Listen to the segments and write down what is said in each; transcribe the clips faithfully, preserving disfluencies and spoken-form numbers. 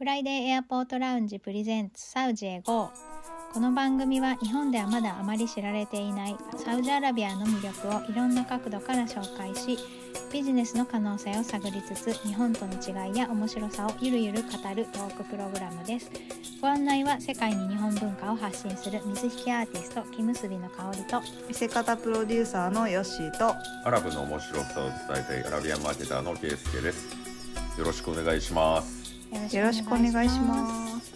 フライデーエアポートラウンジプレゼンツサウジへ ゴー。 この番組は日本ではまだあまり知られていないサウジアラビアの魅力をいろんな角度から紹介し、ビジネスの可能性を探りつつ日本との違いや面白さをゆるゆる語るトークプログラムです。ご案内は世界に日本文化を発信する水引アーティスト木結びの香りと、見せ方プロデューサーのヨッシーと、アラブの面白さを伝えたいアラビアンマーケターのケイスケです。よろしくお願いします。よろしくお願いします。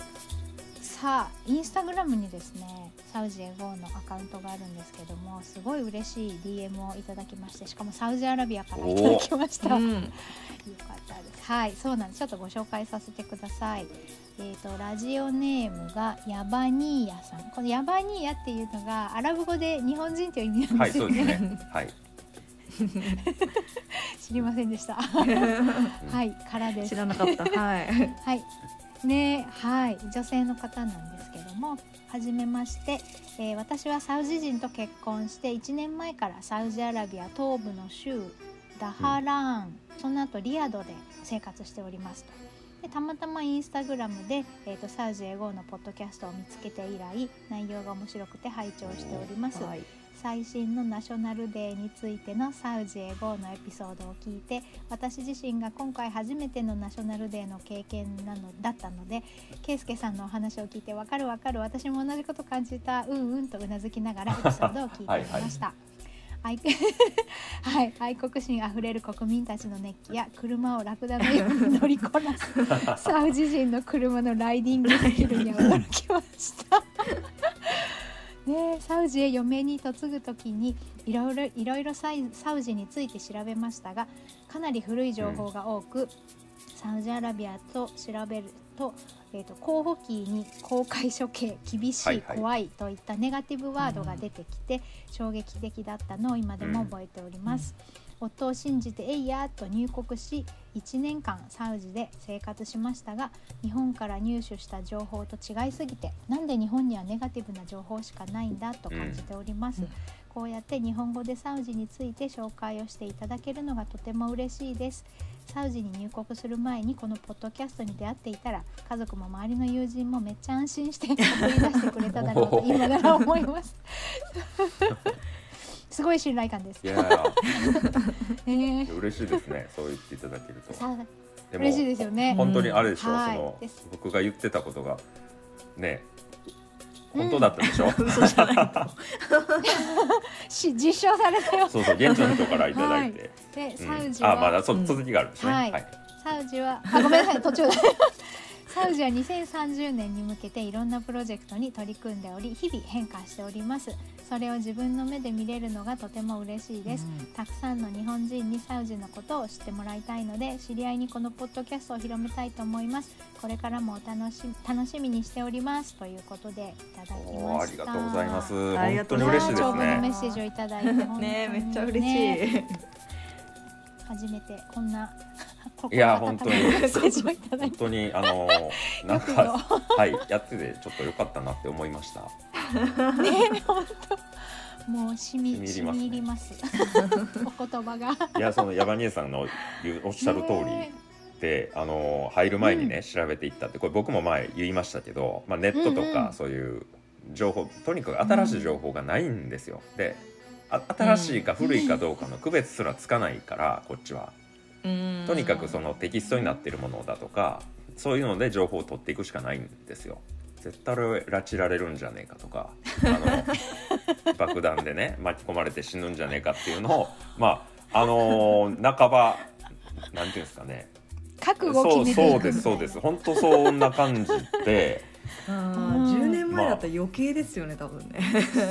さあ、インスタグラムにですね、サウジへ ゴー のアカウントがあるんですけども、すごい嬉しい ディーエム をいただきまして、しかもサウジアラビアからいただきました、うん、よかったです。はい、そうなんです。ちょっとご紹介させてください。えーと、ラジオネームがヤバニーヤさん。このヤバニーヤっていうのがアラブ語で日本人という意味なんですよね。はい、そうですね、はい知りませんでしたはいからです。知らなかったはい、はいねはい、女性の方なんですけども、はじめまして、えー、私はサウジ人と結婚していちねんまえからサウジアラビア東部の州ダハラーン、うん、その後リヤドで生活しておりますと。で、たまたまインスタグラムで、えー、とサウジへ ゴー のポッドキャストを見つけて以来、内容が面白くて拝聴しております、はい。最新のナショナルデーについてのサウジへ ゴー のエピソードを聞いて、私自身が今回初めてのナショナルデーの経験なのだったので、圭介さんのお話を聞いて、わかるわかる、私も同じこと感じた、うんうんとうなずきながらエピソードを聞いていましたはい、はいはい、愛国心あふれる国民たちの熱気や、車をラクダのように乗りこなすサウジ人の車のライディングスキルに驚きましたね、サウジへ嫁に嫁ぐときにいろいろ、いろいろサウジについて調べましたが、かなり古い情報が多く、うん、サウジアラビアと調べると、えーと、候補キーに公開処刑、厳しい、はいはい、怖いといったネガティブワードが出てきて、うん、衝撃的だったのを今でも覚えております、うん、夫を信じてえいやーと入国し、いちねんかんサウジで生活しましたが、日本から入手した情報と違いすぎて、なんで日本にはネガティブな情報しかないんだと感じております、うん、こうやって日本語でサウジについて紹介をしていただけるのがとても嬉しいです。サウジに入国する前にこのポッドキャストに出会っていたら、家族も周りの友人もめっちゃ安心して送り出してくれただろうと今から思いますすごい信頼感です。いや、えー、嬉しいですね、そう言っていただけると。でも嬉しいですよね。本当にあれでしょ、うん、その僕が言ってたことがね、本当だったでしょ、うん、嘘じゃない実証されたよ。そうそう、現地の人からいただいて、はい、でサウジは、うん、あ、まだ続きがあるんですね、はいはい、サウジは、あ、ごめんなさい途中だサウジはにせんさんじゅうねんに向けていろんなプロジェクトに取り組んでおり、日々変化しております。それを自分の目で見れるのがとても嬉しいです、うん、たくさんの日本人にサウジのことを知ってもらいたいので、知り合いにこのポッドキャストを広めたいと思います。これからもお 楽, し楽しみにしておりますということでいただきました。ありがとうございます。本当に嬉しいですね。長文のメッセージをいただいて本当に ね, ねめっちゃ嬉しい初めてこんな心温かいメッセージをいただいて、本当にあのなんかはい、やっててちょっと良かったなって思いましたねえ、本当もうしみしみ入ります、ね、お言葉がいや、そのヤバニエさんの言うおっしゃる通りで、あの入る前にね、うん、調べていったって、これ僕も前言いましたけど、まあ、ネットとかそういう情報、うんうん、とにかく新しい情報がないんですよ。で、あ、新しいか古いかどうかの区別すらつかないから、うん、こっちはとにかくそのテキストになっているものだとか、そういうので情報を取っていくしかないんですよ。絶対拉致られるんじゃねえかとか、あの爆弾でね巻き込まれて死ぬんじゃねえかっていうのを、まああのー、半ばなんていうんですかね、覚悟を決めていく。そうですそうです、本当そんな感じであ、じゅうねんまえだったら余計ですよね、まあ、多分ね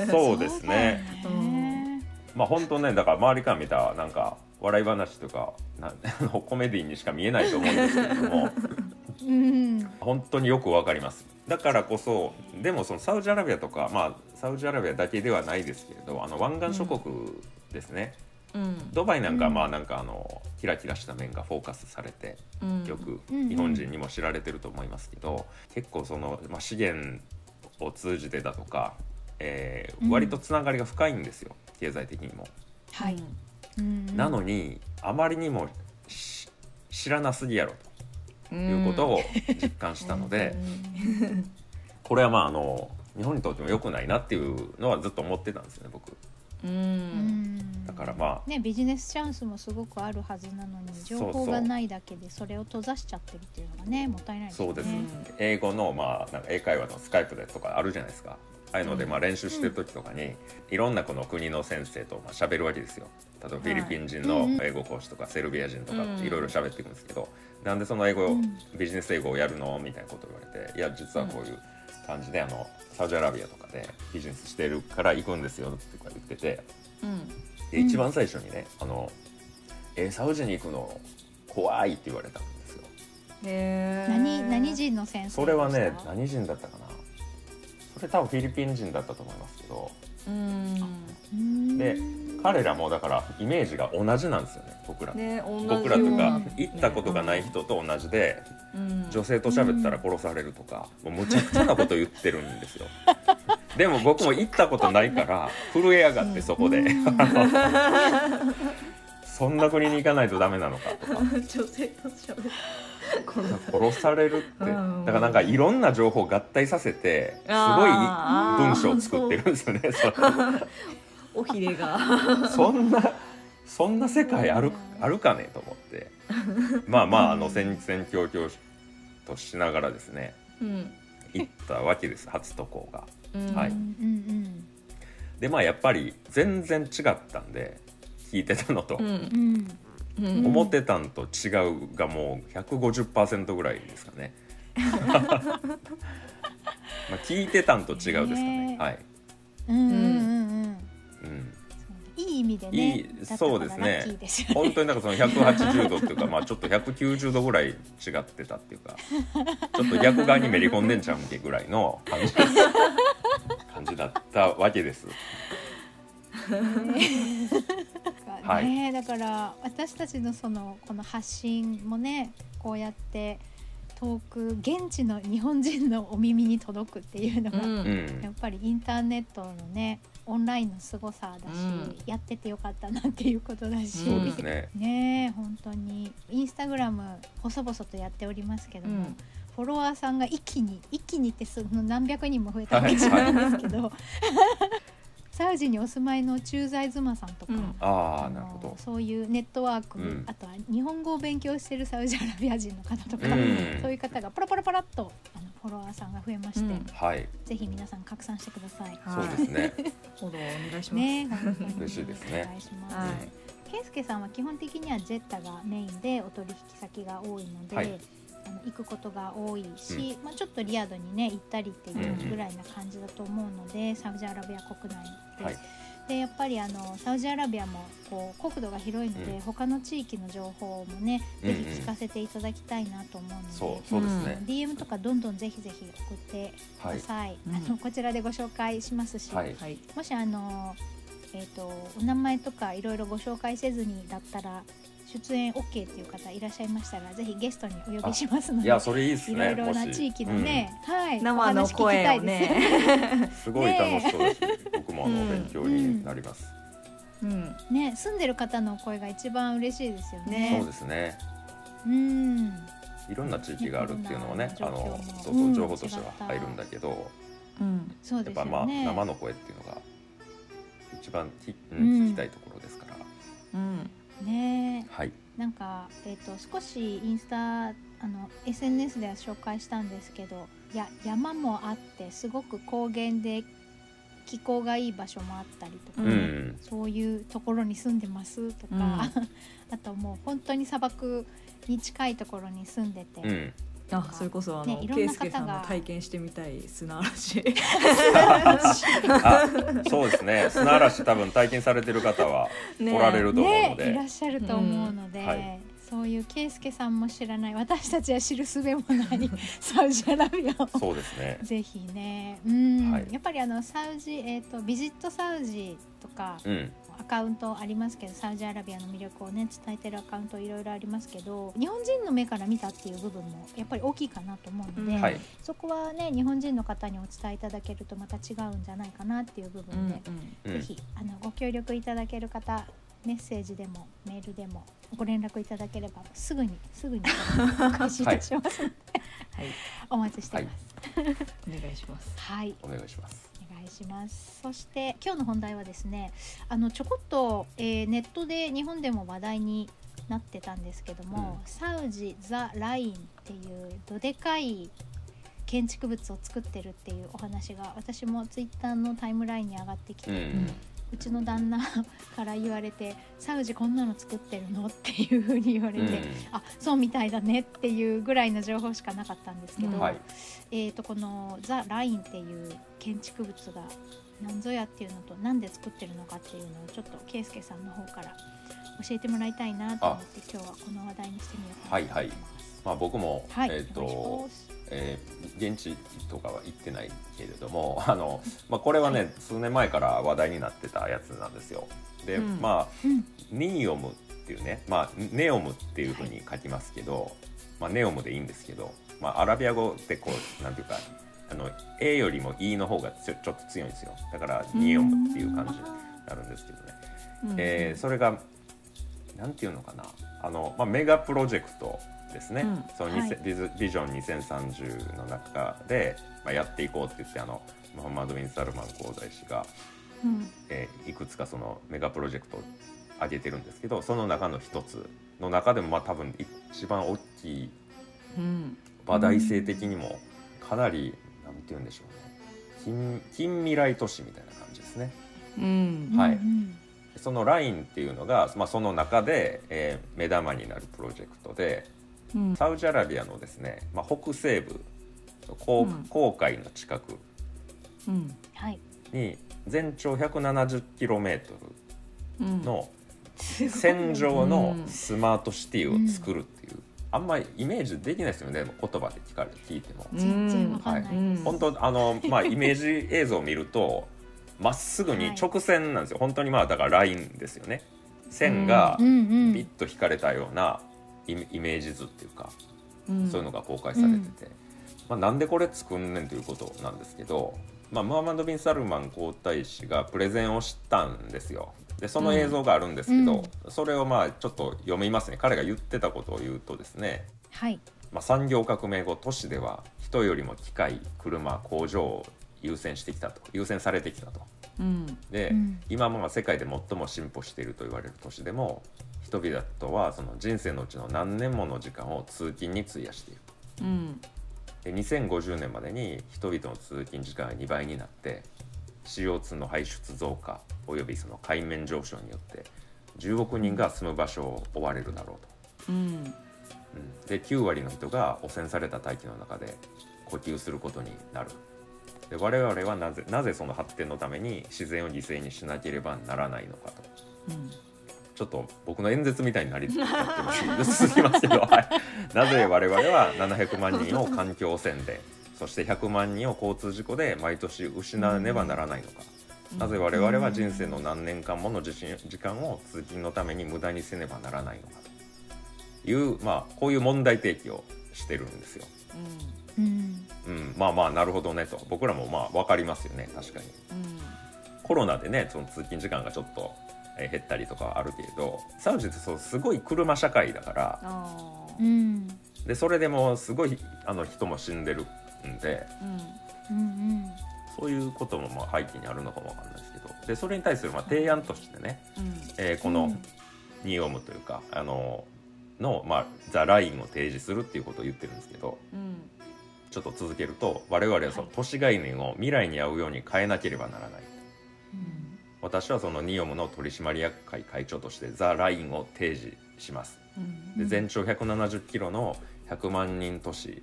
そうですね、まあ本当ね、だから周りから見たなんか笑い話とかなんコメディにしか見えないと思うんですけども、うん、本当によくわかります。だからこそ、でもそのサウジアラビアとか、まあ、サウジアラビアだけではないですけれど、あの湾岸諸国ですね、うん、ドバイなんか、まあなんかあのキラキラした面がフォーカスされて、うん、よく日本人にも知られてると思いますけど、うんうん、結構その、まあ、資源を通じてだとか、えー、割とつながりが深いんですよ、経済的にも、はい、なのにあまりにも知らなすぎやろと、いうことを実感したのでこれはまああの日本にとっても良くないなっていうのはずっと思ってたんですよね僕。うんだからまあねビジネスチャンスもすごくあるはずなのに情報がないだけでそれを閉ざしちゃってるっていうのがねもったいないですね。そうです。英語のまあなんか英会話のスカイプでとかあるじゃないですか。ああいうのでまあ練習してる時とかに、うん、いろんなこの国の先生とまあ喋るわけですよ。例えばフィリピン人の英語講師とかセルビア人とかいろいろ喋っていくんですけど、うん、なんでその英語をビジネス英語をやるのみたいなことを言われていや実はこういう、うん感じであのサウジアラビアとかでビジネスしてるから行くんですよって言ってて、うん、で一番最初にねあの、えー、サウジに行くの怖いって言われたんですよ。へー 何, 何人の先生でした？それはね何人だったかなそれ多分フィリピン人だったと思いますけどうんで彼らもだからイメージが同じなんですよね僕ら、ね、僕らとか行ったことがない人と同じで、うん、女性と喋ったら殺されるとか、うん、もうむちゃくちゃなこと言ってるんですよでも僕も行ったことないから震えやがってそこで、うん、そんな国に行かないとダメなのかとか女性と喋る殺されるってだからなんかいろんな情報を合体させてすごい文章を作ってるんですよねおひれがそんなそんな世界ある、あるかねと思ってまあまああの戦々恐々としながらですね、うん、行ったわけです初渡航が、うんはいうん、でまあやっぱり全然違ったんで聞いてたのと、うんうん、思ってたんと違うがもう ひゃくごじゅっパーセント ぐらいですかねまあ聞いてたんと違うですかね、えー、はい、うんうんうんいい意味でねいいそうですね本当になんかそのひゃくはちじゅうどっていうかまあちょっとひゃくきゅうじゅうどぐらい違ってたっていうかちょっと逆側にめり込んでんちゃうんけぐらいの感じ、 感じだったわけですはいね、だから私たちのそのこの発信もねこうやって遠く現地の日本人のお耳に届くっていうのが、うん、やっぱりインターネットのねオンラインの凄さだし、うん、やっててよかったなっていうことだし、うん、そうですね。ねえ本当にインスタグラム細々とやっておりますけども、うん、フォロワーさんが一気に一気にってその何百人も増えたわけじゃないんですけど、はいはいサウジにお住まいの駐在妻さんとか、うん、ああなるほどそういうネットワーク、うん、あとは日本語を勉強しているサウジアラビア人の方とか、うん、そういう方がパラパラパラっとあのフォロワーさんが増えまして、うんはい、ぜひ皆さん拡散してください、はい、そうですねフォローお願いします、ね、嬉しいですねお願いします、はい、ケンスケさんは基本的にはジェッタがメインでお取引先が多いので、はいあの行くことが多いし、うんまあ、ちょっとリヤドにね行ったりっていうぐらいな感じだと思うので、うん、サウジアラビア国内で、はい、でやっぱりあのサウジアラビアもこう国土が広いので、うん、他の地域の情報もね、うんうん、ぜひ聞かせていただきたいなと思うので、そう、そうですね、ディーエム とかどんどんぜひぜひ送ってください、はい、あのこちらでご紹介しますし、はい、もしあの、えーと、お名前とかいろいろご紹介せずにだったら出演 OK っていう方いらっしゃいましたらぜひゲストにお呼びしますのでいやそれいいですねいろいろな地域のね、うんはい、生の声をねすごい楽しそうです、ね、僕もあの勉強になります、うんうんね、住んでる方の声が一番嬉しいですよねそうですねうんいろんな地域があるっていうのはねあのそうそう情報としては入るんだけど、うん、そうですよね、やっぱ、まあ、生の声っていうのが一番き、うん、聞きたいところですからうん、うんねはい、なんか、えーと、少しインスタあの エスエヌエス では紹介したんですけどや山もあってすごく高原で気候がいい場所もあったりとか、うん、そういうところに住んでますとか、うん、あともう本当に砂漠に近いところに住んでて、うんあそれこそあの、ね、ケイスケさんの体験してみたい砂嵐あそうですね砂嵐多分体験されてる方はおられると思うので、ねね、いらっしゃると思うので、うんはい、そういうケイスケさんも知らない私たちは知るすべもないサウジアラビアをそうです、ね、ぜひねうん、はい、やっぱりあのサウジ、えーと、ビジットサウジとか、うんアカウントありますけどサウジアラビアの魅力をね伝えてるアカウントいろいろありますけど日本人の目から見たっていう部分もやっぱり大きいかなと思うので、うんはい、そこはね日本人の方にお伝えいただけるとまた違うんじゃないかなっていう部分で、うんうん、ぜひあのご協力いただける方メッセージでもメールでもご連絡いただければすぐにすぐに開始いたしますので、はい、お待ちしています、はい、お願いします、はい、お願いしますお願いします。そして今日の本題はですね、あのちょこっと、えー、ネットで日本でも話題になってたんですけども、うん、サウジ・ザ・ラインっていうどでかい建築物を作ってるっていうお話が私もツイッターのタイムラインに上がってきて、うん、うちの旦那から言われてサウジこんなの作ってるのっていうふうに言われて、うん、あそうみたいだねっていうぐらいの情報しかなかったんですけど、うんはいえー、とこのザ・ラインっていう建築物が何ぞやっていうのとなんで作ってるのかっていうのをちょっと圭介さんの方から教えてもらいたいなと思って今日はこの話題にしてみようと思います。はいはいまあ、僕も、はいえーとえー、現地とかは行ってないけれどもあの、まあ、これはね、はい、数年前から話題になってたやつなんですよ。で、うんまあうん、ニーオムっていうね、まあ、ネオムっていう風に書きますけど、はいまあ、ネオムでいいんですけど、まあ、アラビア語ってこうなんていうかあの A よりも E の方がちょっと強いんですよ。だからニオムっていう感じになるんですけどね、うんえー、それがなんていうのかなあの、まあ、メガプロジェクトですね、うん、その、はい、ビジョンにせんさんじゅうの中で、まあ、やっていこうって言ってあのムハンマド・ビン・サルマン皇太子が、うんえー、いくつかそのメガプロジェクトを挙げてるんですけどその中の一つの中でもまあ多分一番大きい、うん、話題性的にもかなりなんて言うんでしょうね 近, 近未来都市みたいな感じですね、うん、はい、うんうんそのラインっていうのが、まあ、その中で、えー、目玉になるプロジェクトで、うん、サウジアラビアのですね、まあ、北西部紅、うん、海の近くに全長 ひゃくななじゅっキロメートル の線上のスマートシティを作るっていう、うん、あんまりイメージできないですよね言葉で 聞かれ聞いても全然わかんないです、はい、本当あの、まあ、イメージ映像を見るとまっすぐに直線なんですよ、はい、本当にまあだからラインですよね線がビッと引かれたようなイメージ図っていうか、うん、そういうのが公開されてて、うんまあ、なんでこれ作んねんということなんですけど、まあ、ムハンマド・ビン・サルマン皇太子がプレゼンをしたんですよ。でその映像があるんですけど、うん、それをまあちょっと読みますね。彼が言ってたことを言うとですね、はいまあ、産業革命後都市では人よりも機械車工場を優先してきたと優先されてきたと、うん、で、うん、今も世界で最も進歩していると言われる都市でも人々とはその人生のうちの何年もの時間を通勤に費やしている、うん、でにせんごじゅうねんまでに人々の通勤時間がにばいになって シーオーツー の排出増加およびその海面上昇によってじゅうおくにんが住む場所を追われるだろうと、うんうん、できゅうわりの人が汚染された大気の中で呼吸することになる。で我々はな ぜ, なぜその発展のために自然を犠牲にしなければならないのかと、うん、ちょっと僕の演説みたいになりつつ続きますけど、はい、なぜ我々はななひゃくまんにんを環境汚染でそしてひゃくまんにんを交通事故で毎年失わねばならないのか、うん、なぜ我々は人生の何年間もの時間を通勤のために無駄にせねばならないのかという、まあ、こういう問題提起をしてるんですよ、うんうんうん、まあまあなるほどねと僕らもまあ分かりますよね確かに、うん、コロナでねその通勤時間がちょっと減ったりとかはあるけれどサウジってそうすごい車社会だからあ、うん、でそれでもすごいあの人も死んでるんで、うんうんうん、そういうこともまあ背景にあるのかも分かんないですけどでそれに対するまあ提案としてね、うんえー、このニオムというかあのの、まあ、ザ・ラインを提示するっていうことを言ってるんですけど、うん、ちょっと続けると我々はその都市概念を未来に合うように変えなければならない、うん、私はそのニオムの取締役会会長としてザ・ラインを提示します、うん、で全長ひゃくななじゅっキロのひゃくまんにん都市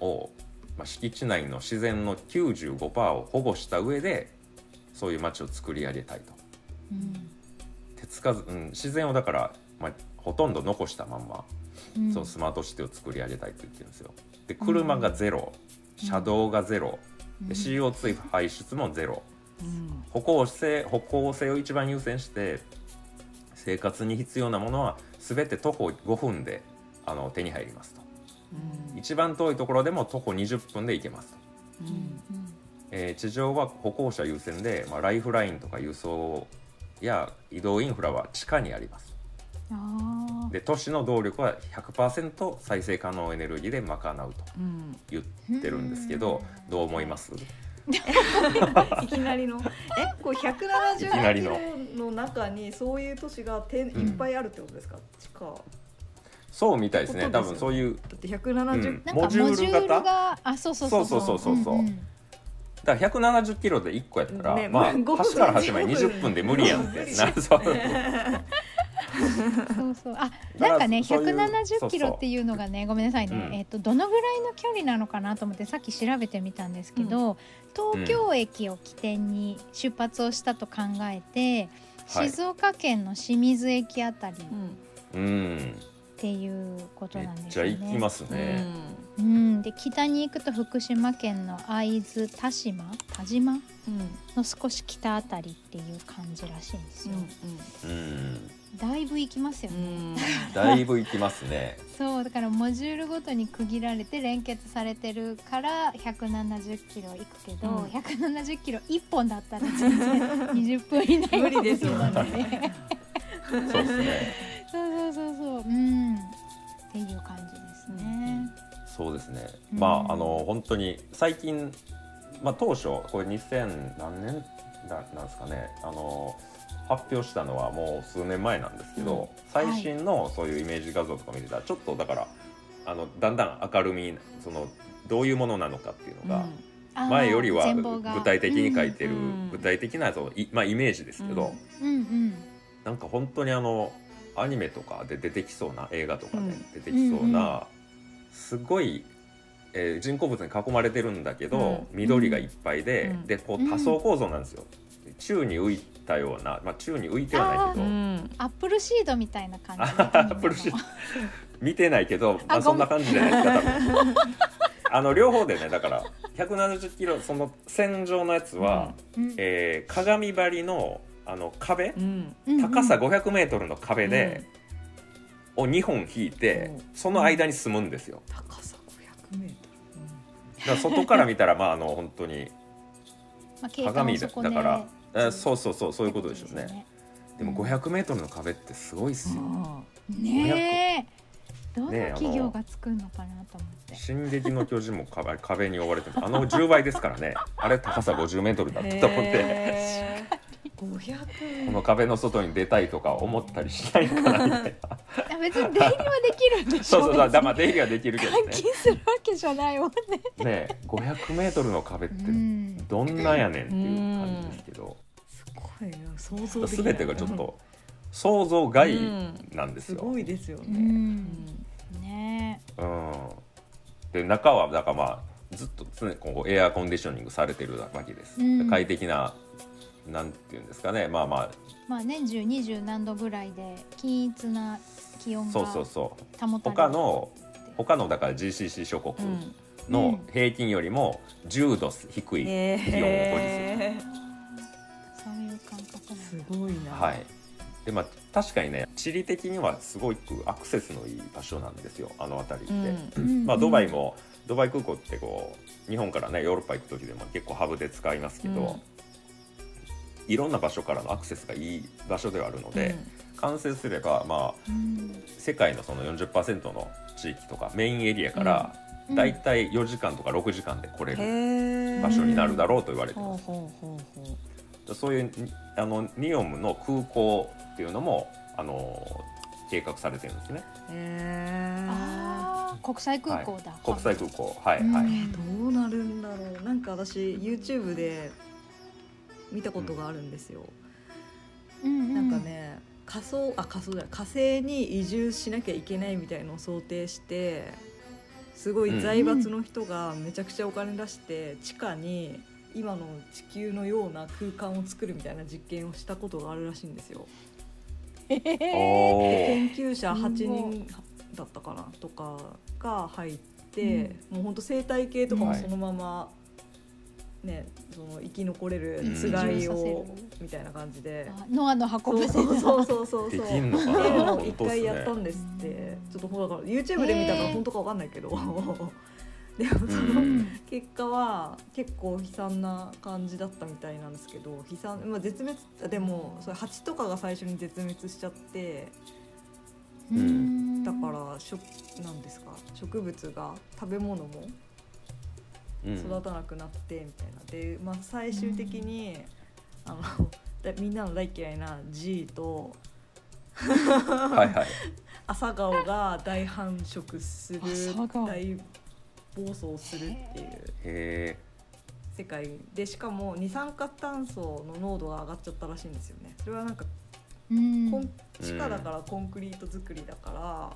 を、まあ、敷地内の自然の きゅうじゅうごパーセント を保護した上でそういう街を作り上げたいと、うん、手つかず、うん、自然をだから、まあほとんど残したまんま、うん、そのスマートシティを作り上げたいって言ってるんですよ。で車がゼロ、うん、車道がゼロ、うん、で シーオーツー 排出もゼロ、うん、歩行性、歩行性を一番優先して生活に必要なものは全て徒歩ごふんであの手に入りますと、うん、一番遠いところでも徒歩にじゅっぷんで行けますと、うんえー、地上は歩行者優先で、まあ、ライフラインとか輸送や移動インフラは地下にあります。あで都市の動力は ひゃくパーセント 再生可能エネルギーで賄うと言ってるんですけど、うん、どう思いますいきなりのえこうひゃくななじゅうキロの中にそういう都市がていっぱいあるってことですか、うん、地下そうみたいですね。多分そういうだってひゃくななじゅう、うん、モジュール型あそうそうそうそうそうそうそう、うんうんだからひゃくななじゅっキロでいっこやったら、ね、まあ端から端までにじゅっぷんで無理やんってなるそうそうそうあなんかねひゃくななじゅっキロっていうのがねごめんなさいね、うんえー、とどのぐらいの距離なのかなと思ってさっき調べてみたんですけど、うん、東京駅を起点に出発をしたと考えて、うん、静岡県の清水駅あたりっていうことなんですよね、うん、めっちゃ行きますね、うんうん、で北に行くと福島県の会津田島、田島、うん、の少し北あたりっていう感じらしいんですよ、うんうん、だいぶ行きますよね、うん、だいぶ行きますねそうだからモジュールごとに区切られて連結されてるからひゃくななじゅっキロ行くけど、うん、ひゃくななじゅっキロいっぽんだったら全然にじゅっぷん以内無理ですよねそうですねそうそうそうそう、うん、っていう感じですね、うんそうですね、まああの本当に最近、まあ、当初これにせん何年だなんですかねあの発表したのはもう数年前なんですけど、うんはい、最新のそういうイメージ画像とか見てたらちょっとだからあのだんだん明るみそのどういうものなのかっていうのが、うん、前よりは具体的に書いてる、うん、具体的なその、まあ、イメージですけど、うんうんうん、なんか本当にあのアニメとかで出てきそうな映画とかで出てきそうな、うんうんうんすごい、えー、人工物に囲まれてるんだけど、うん、緑がいっぱいで、うん、でこう多層構造なんですよ、うん、宙に浮いたような、まあ、宙に浮いてはないけど、うん、アップルシードみたいな感じアップルシード見てないけど、まあ、そんな感じじゃないですか多分あの両方でねだからひゃくななじゅっキロその線上のやつは、うんえー、鏡張り の, あの壁、うん、高さごひゃくメートルの壁で、うんをにほん引いてその間に住むんですよ。高さごひゃくメートル、うん、だから外から見たらまああの本当に鏡だから、まあ、そうそうそうそういうことでしょうね。で, ねでもごひゃくメートルの壁ってすごいっすよ、うん、ねえどんな企業が作るのかなと思って、ね、進撃の巨人も 壁, 壁に覆われてあのじゅうばいですからねあれ高さごじゅうメートルだったと思って、えーごひゃくこの壁の外に出たいとか思ったりしないかなみたいな別に出入りはできるんでしょそうそうそうだから出入りはできるけどね換金するわけじゃないもんねねえごひゃくメートルの壁ってどんなやねんっていう感じですけどすごいな想像できない全てがちょっと想像外なんですよ、うん、すごいですよねうんねうんで中はだからまあずっと常にこうエアコンディショニングされてるわけです、うん、快適ななんていうんですかね、まあまあ、まあ年中にじゅうなんどぐらいで均一な気温が保たれる。そうそうそう。他の他のだから ジーシーシー 諸国の平均よりもじゅうど低い気温を保持する。えー、そういう感覚なんだ。すごいな。はい。でまあ確かにね、地理的にはすごくアクセスのいい場所なんですよ、あの辺りって。うん、まあドバイも、うん、ドバイ空港ってこう日本からねヨーロッパ行く時でも結構ハブで使いますけど。うんいろんな場所からのアクセスがいい場所ではあるので、うん、完成すれば、まあうん、世界のその よんじゅっパーセント の地域とかメインエリアからだいたいよじかんとかろくじかんで来れる場所になるだろうと言われてます。そういうあのニオムの空港っていうのもあの計画されてるんですね。へあ国際空港だ、はい、国際空港、はいはい、どうなるんだろう。なんか私 YouTube で見たことがあるんですよ、うんうんうん、なんかね仮想あ仮想じゃない火星に移住しなきゃいけないみたいのを想定してすごい財閥の人がめちゃくちゃお金出して、うん、地下に今の地球のような空間を作るみたいな実験をしたことがあるらしいんですよ、えー、研究者はちにんだったかなとかが入って、うん、もうほんと生態系とかもそのまま、はいね、その生き残れるつがいをみたいな感じでノアの箱舟できんのかなって一回やったんですって、ね、ちょっとだから YouTube で見たから本当か分かんないけど、えー、でもその結果は結構悲惨な感じだったみたいなんですけど、悲惨、まあ、絶滅でもそれハチとかが最初に絶滅しちゃって、うん、だからなんですか植物が食べ物も育たなくなってみたいなで、まあ、最終的に、うん、あのみんなの大嫌いな G とはい、はい、朝顔が大繁殖する大暴走するっていう世界で、しかも二酸化炭素の濃度が上がっちゃったらしいんですよね。それはなんか地下だからコンクリート作りだか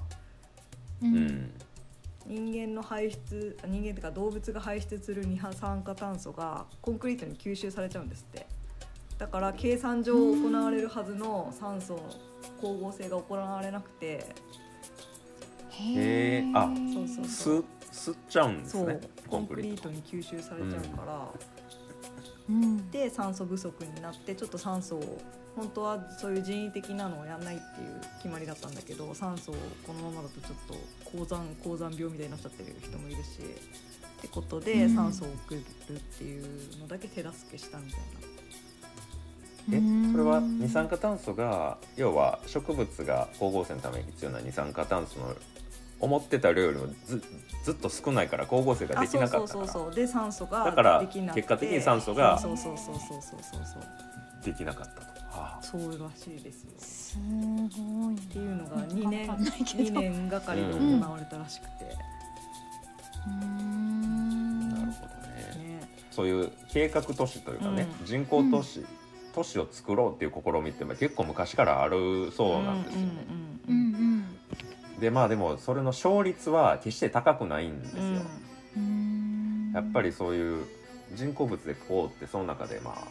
ら、うん、人間の排出人間とか動物が排出する二酸化炭素がコンクリートに吸収されちゃうんですって。だから計算上行われるはずの酸素の光合成が行われなくて、へえ、あ、そうそうそう吸っちゃうんですね。コンクリートに吸収されちゃうから、うん、で酸素不足になってちょっと酸素を本当はそういう人為的なのをやんないっていう決まりだったんだけど、酸素をこのままだとちょっと高山高山病みたいになっちゃってる人もいるしってことで酸素を送るっていうのだけ手助けしたみたいな。えそれは二酸化炭素が要は植物が光合成のために必要な二酸化炭素の思ってた量よりも ず, ずっと少ないから光合成ができなかったから、そうそうそうそうで酸素ができなくてだから結果的に酸素ができなかったと、はあ、そうらしいですよ。すごいっていうのがにねんにねんがかりで行われたらしくて、うん、なるほど ね, ねそういう計画都市というかね、うん、人工都市、うん都市を作ろうっていう試みって結構昔からあるそうなんですよね、うんうんうん、でまあでもそれの勝率は決して高くないんですよ、うん、やっぱりそういう人工物でこうってその中でまあ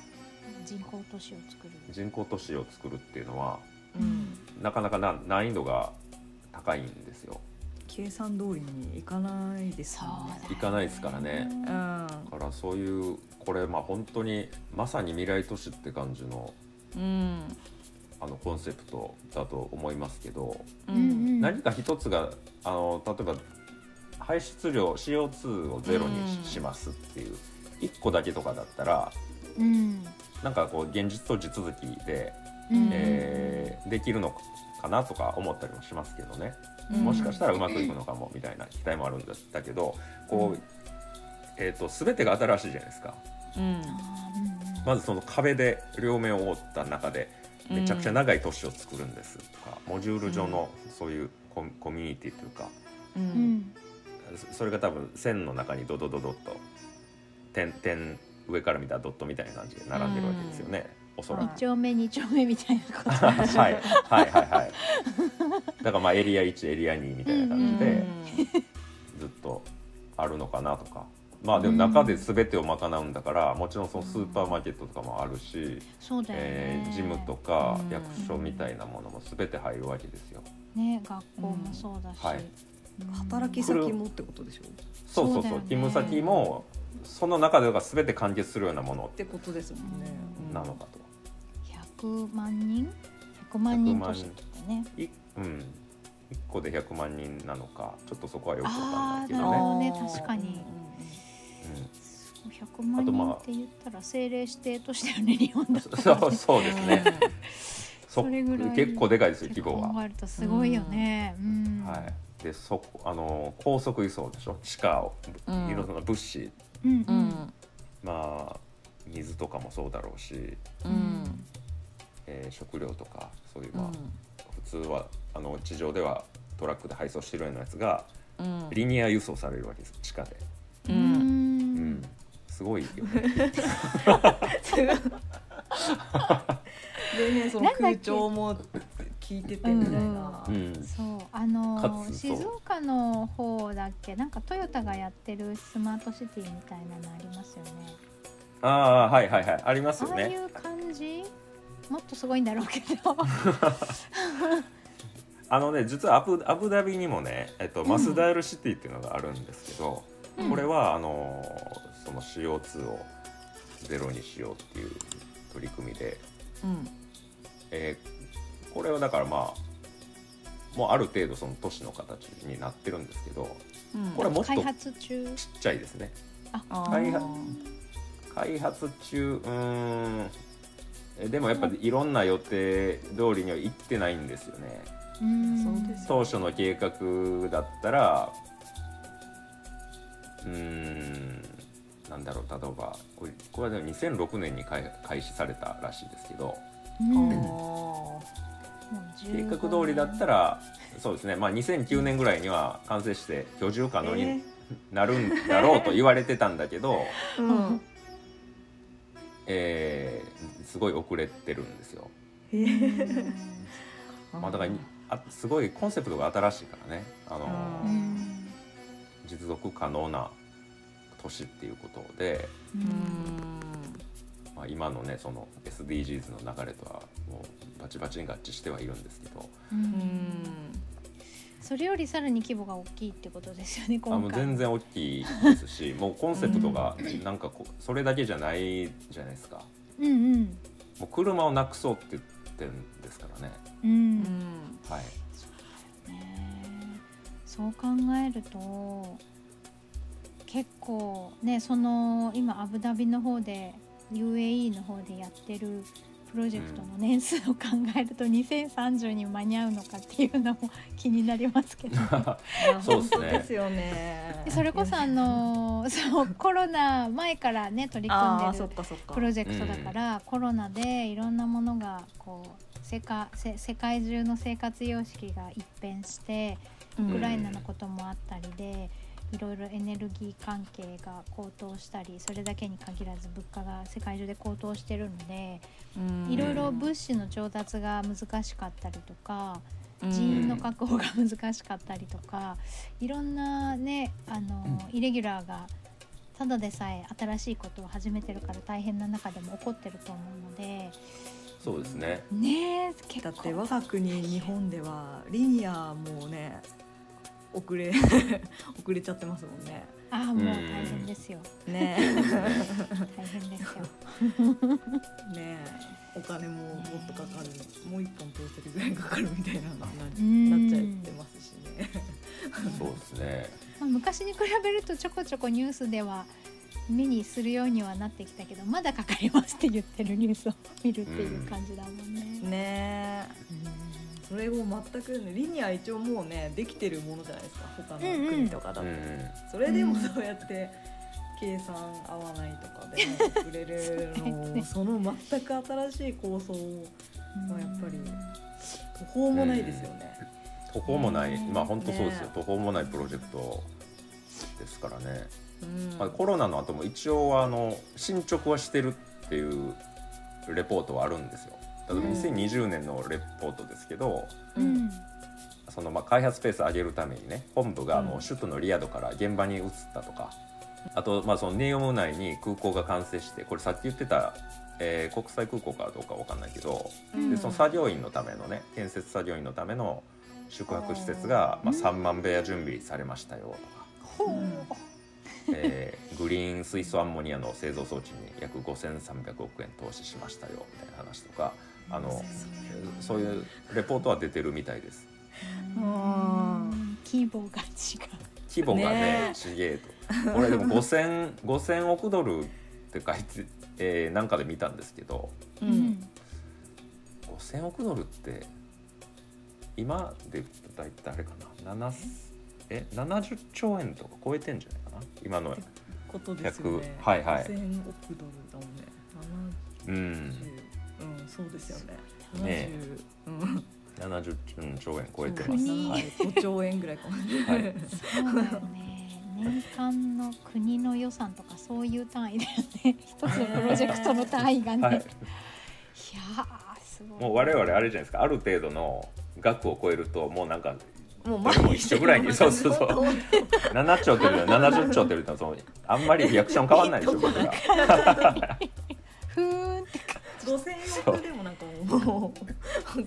人工都市を作る人工都市を作るっていうのは、うん、なかなかな難易度が高いんですよ。計算通りにいかないですよね。いかないですからね、うん、だからそういうこれまあ本当にまさに未来都市って感じの、うん、あのコンセプトだと思いますけど、うんうん、何か一つがあの例えば排出量 シーオーツー をゼロにしますっていう一個だけとかだったら、うん、なんかこう現実と地続きで、うんえー、できるのかなとか思ったりもしますけどね。もしかしたらうまくいくのかもみたいな期待もあるんだけど、こう、えーと、全てが新しいじゃないですか、うん、まずその壁で両面を覆った中でめちゃくちゃ長い都市を作るんですとか、モジュール上のそういうコミュニティというか、うん、それが多分線の中にドドドドッと点々上から見たドットみたいな感じで並んでるわけですよね、うんいち丁目に丁目みたいなことはいはいはいはいだからまあエリアいちエリアにみたいな感じでずっとあるのかなとか、まあでも中で全てを賄うんだからもちろんそのスーパーマーケットとかもあるし、そうだよね、えー、ジムとか役所みたいなものも全て入るわけですよね。学校もそうだし、はい、働き先もってことでしょ。そうそうそう、そうだよね、勤務先もその中では全て完結するようなものってことですもんね、うん、なのかとひゃくまんにんひゃくまんにん都市とかね、うん、いっこでひゃくまんにんなのかちょっとそこはよくわかんないけどね。あ、なるほどね、確かに、うん、ひゃくまんにんって言ったら政令指定としてはね、日本だったら、ね、そう、そうですねそれぐらい結構でかいですよ規模は。あるとすごいよね、うんうん、はい、でそあの高速輸送でしょ、地下を、うん、いろんな物資、うんうん、まあ水とかもそうだろうし、うん、えー、食料とかそういう、まあ、うん、普通はあの地上ではトラックで配送してるようなやつが、うん、リニア輸送されるわけです地下で、うんうん、すごいよねでね、その空調も聞いててみたいな、うんうん、そうあのそう静岡の方だっけ、なんかトヨタがやってるスマートシティみたいなのありますよね。ああはいはいはい、ありますよね。ああいう感じもっとすごいんだろうけどあのね、実はアブ、アブダビにもね、えっと、マスダイルシティっていうのがあるんですけど、うん、これはあのその シーオーツー をゼロにしようっていう取り組みで、うん、えー、これはだからまあもうある程度その都市の形になってるんですけど、うん、これもっとちっちゃいですね、あ開発開発中、うーんえでもやっぱりいろんな予定通りには行ってないんですよね。うん当初の計画だったらうーんなんだろう、例えばこれ、これはにせんろくねんに開始されたらしいですけど、計画通りだったらそうですね、まあ、にせんきゅうねんぐらいには完成して居住可能になるんだろうと言われてたんだけど、えーうんえー、すごい遅れてるんですよ、えーまあ、だからあすごいコンセプトが新しいからね、あのー、持続可能な都市っていうことで、うん、まあ、今のねその エスディージーズ の流れとはもうバチバチに合致してはいるんですけど、うん、それよりさらに規模が大きいってことですよね今回。あもう全然大きいですしもうコンセプトがなんかこうそれだけじゃないじゃないですか、うんうん、もう車をなくそうって言ってるんですからね、うんはい、そうだよね。そう考えると結構ね、その今アブダビの方で ユーエーイー の方でやってるプロジェクトの年数を考えると、うん、にせんさんじゅうに間に合うのかっていうのも気になりますけど、ね、そうです ね, ですよね。それこそあのそうコロナ前からね取り組んでるプロジェクトだから、コロナでいろんなものがこう 世, 界世界中の生活様式が一変して、ウクライナのこともあったりで、うんいろいろエネルギー関係が高騰したり、それだけに限らず物価が世界中で高騰してるので、いろいろ物資の調達が難しかったりとか、人員の確保が難しかったりとか、いろんなねあのイレギュラーがただでさえ新しいことを始めてるから大変な中でも起こってると思うので、そうですね。ね結構だって我が国日本ではリニアもね遅れ遅れちゃってますもんね。あーもう大変ですよね大変ですよね。お金ももっとかかる、ね、もう一本通してぐらいかかるみたいなのに な, なっちゃってますしねそうですね、まあ、昔に比べるとちょこちょこニュースでは目にするようにはなってきたけど、まだかかりますって言ってるニュースを見るっていう感じだもんね。うんねえ、それを全く、ね、リニア一応もうねできてるものじゃないですか、他の国とかだと、うんうん、それでもそうやって計算合わないとかでも売れるのその全く新しい構想はやっぱり途方もないですよね、うん、途方もない、まあ本当そうですよ、ね、途方もないプロジェクトですからね、うんまあ、コロナの後も一応あの進捗はしてるっていうレポートはあるんですよ。例えばにせんにじゅうねんのレポートですけど、うん、そのまあ開発ペース上げるためにね本部がもう首都のリヤドから現場に移ったとか、うん、あとまあそのネオム内に空港が完成して、これさっき言ってた、えー、国際空港かどうか分かんないけど、うん、でその作業員のためのね建設作業員のための宿泊施設がまあさんまんべや準備されましたよとか、うんえー、グリーン水素アンモニアの製造装置に約ごせんさんびゃくおくえん投資しましたよみたいな話とか、あのそういうレポートは出てるみたいです。うん規模が違う規模がね違えと、俺でもごせんおくドルって書いて、えー、なんかで見たんですけど、うん、ごせんおくドルって今でだいたいあれかなななえななじゅっちょうえんとか超えてんじゃないかな今のことですよね。はいはい、ごせんおくドルだもんね。ななじゅううん、そうですよね。ねななじゅっちょうえん超えてます。はい、ごちょうえんぐらいかもしれない。そうだよね。年間の国の予算とかそういう単位だよね。一つのプロジェクトの単位がね。はい、いやーすごい。もう我々あれじゃないですか。ある程度の額を超えるともうなんかもう毎日一緒ぐらいにそうそうそう。ななちょうというよりななじゅっちょうというよりはそのあんまりリアクション変わんないでしょ僕ら。ふーんってか。ごせんえんでもなんかも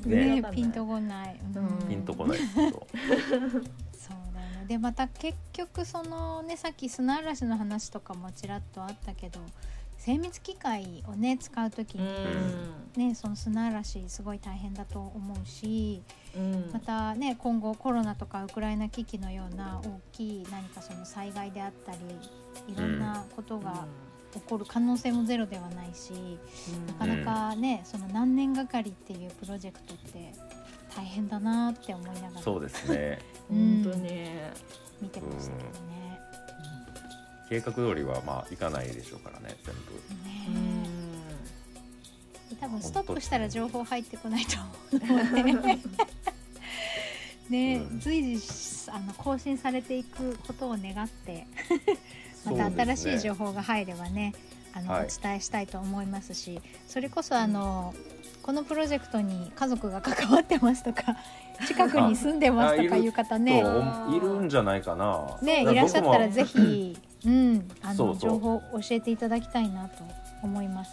うねピンとこない、うん、ピンとこないですけどそうだね。でまた結局そのねさっき砂嵐の話とかもちらっとあったけど、精密機械をね使うときに、ね、その砂嵐すごい大変だと思うし、うん、またね今後コロナとかウクライナ危機のような大きい何かその災害であったりいろんなことが起こる可能性もゼロではないし、うん、なかなかねその何年がかりっていうプロジェクトって大変だなって思いながらそうですね、うん、本当に見てましたけどね、うん計画通りはまあいかないでしょうからね全部ねえ、うん、多分ストップしたら情報入ってこないと思うのでねね、うん、随時あの更新されていくことを願ってまた新しい情報が入れば ね, ねあのお伝えしたいと思いますし、はい、それこそあのこのプロジェクトに家族が関わってますとか近くに住んでますとかいう方ねいるんじゃないかな、ね、いらっしゃったらぜひうん、あのそうそう情報を教えていただきたいなと思います。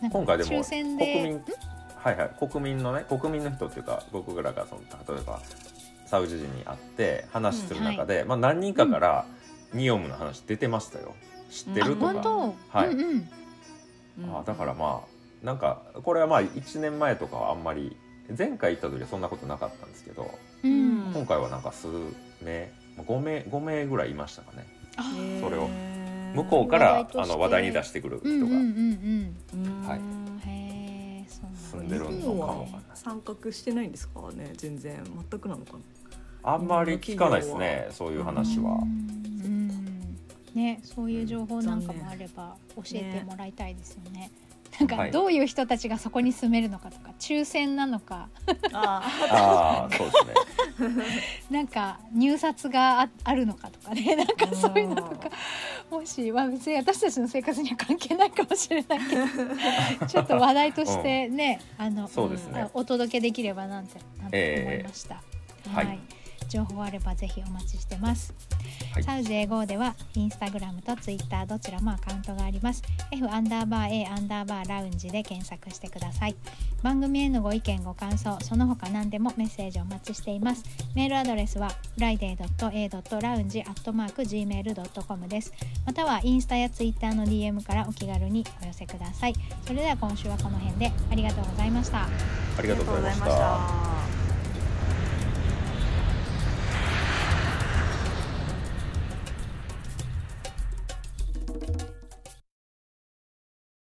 なんか今回でも抽選で国民、はいはい、国民のね国民の人っていうか僕らがその例えばサウジ人に会って話する中で、うんはいまあ、何人かからニオムの話出てましたよ、うん、知ってるとか、うん、あ本当、はいうんうん、あだからまあなんかこれはまあいちねんまえとかはあんまり前回行った時はそんなことなかったんですけど、うん、今回はなんか数名ごめいぐらいいましたかね。それを向こうから話題、あの話題に出してくる人が住んでるのかもかな。参画してないんですかね全然全くなのかなあんまり聞かないですねそういう話はうんうん、ね、そういう情報なんかもあれば教えてもらいたいですよね、うん、なんかどういう人たちがそこに住めるのかとか抽選なのかああそうですねなんか入札が あ, あるのかとかねなんかそういうのとかもし、まあ、別に私たちの生活には関係ないかもしれないけどちょっと話題としてね、うん、あのそうですねお届けできればなんてなんて思いました、えーはいはい、情報あればぜひお待ちしてます、はい、サウジエゴーではインスタグラムとツイッターどちらもアカウントがあります。 F アンダーバー A アンダーバーラウンジで検索してください。番組へのご意見ご感想その他何でもメッセージをお待ちしています。メールアドレスは フライデードットエードットラウンジアットマークジーメールドットコム です。またはインスタやツイッターの ディーエム からお気軽にお寄せください。それでは今週はこの辺でありがとうございました。ありがとうございました。